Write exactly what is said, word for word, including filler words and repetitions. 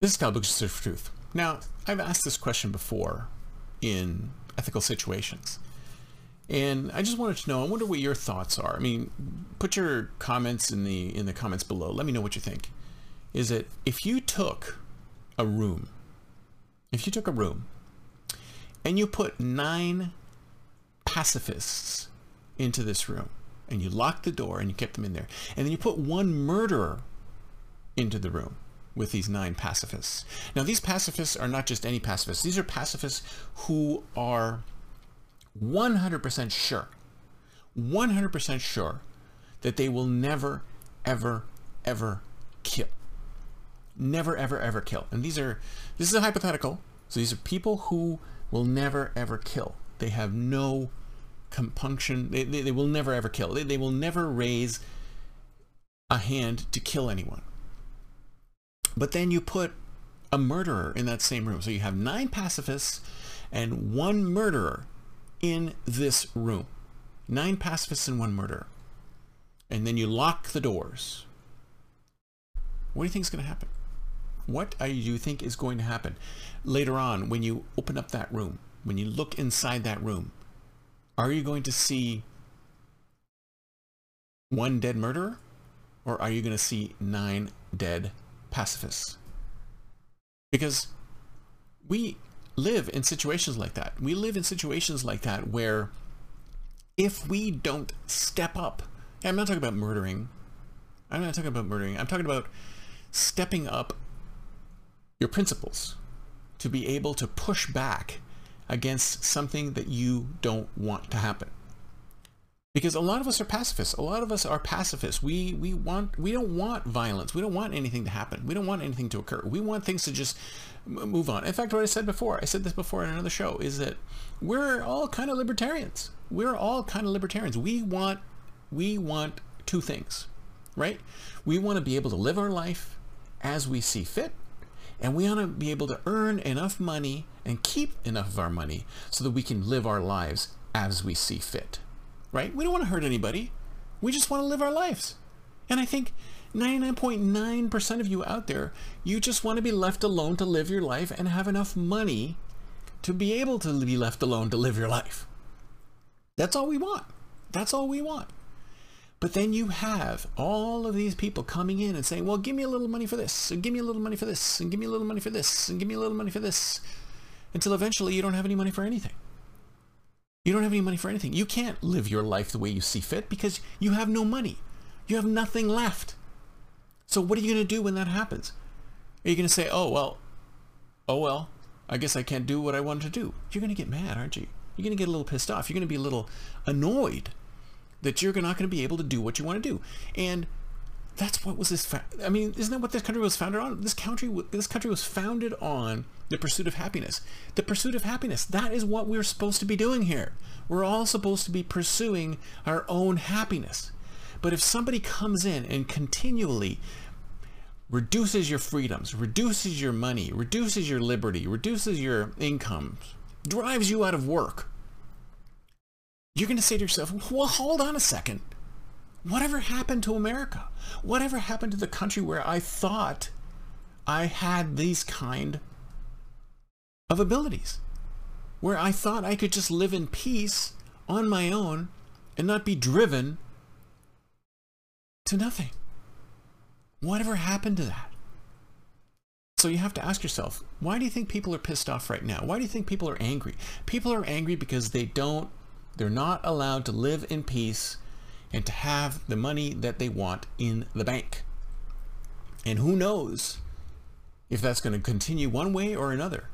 This is Kyle Bookish, The Truth. Now, I've asked this question before in ethical situations, and I just wanted to know, I wonder what your thoughts are. I mean, put your comments in the, in the comments below. Let me know what you think. Is it, if you took a room, if you took a room and you put nine pacifists into this room and you locked the door and you kept them in there, and then you put one murderer into the room with these nine pacifists. Now, these pacifists are not just any pacifists. These are pacifists who are one hundred percent sure, one hundred percent sure that they will never, ever, ever kill. Never, ever, ever kill. And these are, this is a hypothetical. So these are people who will never, ever kill. They have no compunction. They, they, they will never, ever kill. They, they will never raise a hand to kill anyone. But then you put a murderer in that same room. So you have nine pacifists and one murderer in this room. Nine pacifists and one murderer. And then you lock the doors. What do you think is going to happen? What do you think is going to happen later on when you open up that room? When you look inside that room, are you going to see one dead murderer? Or are you going to see nine dead murderers? Pacifists. Because we live in situations like that. We live in situations like that where if we don't step up, I'm not talking about murdering. I'm not talking about murdering. I'm talking about stepping up your principles to be able to push back against something that you don't want to happen. Because a lot of us are pacifists. A lot of us are pacifists. We, we, want, we don't want violence. We don't want anything to happen. We don't want anything to occur. We want things to just move on. In fact, what I said before, I said this before in another show, is that we're all kind of libertarians. We're all kind of libertarians. We want, we want two things, right? We want to be able to live our life as we see fit, and we want to be able to earn enough money and keep enough of our money so that we can live our lives as we see fit. Right? We don't want to hurt anybody. We just want to live our lives. And I think ninety-nine point nine percent of you out there, you just want to be left alone to live your life and have enough money to be able to be left alone to live your life. That's all we want. That's all we want. But then you have all of these people coming in and saying, well, give me a little money for this, and give me a little money for this, and give me a little money for this, and give me a little money for this, until eventually you don't have any money for anything. You don't have any money for anything. You can't live your life the way you see fit because you have no money. You have nothing left. So what are you going to do when that happens? Are you going to say, oh, well, oh, well, I guess I can't do what I wanted to do? You're going to get mad, aren't you? You're going to get a little pissed off. You're going to be a little annoyed that you're not going to be able to do what you want to do. And that's what was this, I mean, isn't that what this country was founded on? This country, this country was founded on the pursuit of happiness. The pursuit of happiness, that is what we're supposed to be doing here. We're all supposed to be pursuing our own happiness. But if somebody comes in and continually reduces your freedoms, reduces your money, reduces your liberty, reduces your income, drives you out of work, you're going to say to yourself, well, hold on a second. Whatever happened to America? Whatever happened to the country where I thought I had these kind of abilities? Where I thought I could just live in peace on my own and not be driven to nothing? Whatever happened to that? So you have to ask yourself, why do you think people are pissed off right now? Why do you think people are angry? People are angry because they don't, they're not allowed to live in peace and to have the money that they want in the bank. And who knows if that's going to continue one way or another.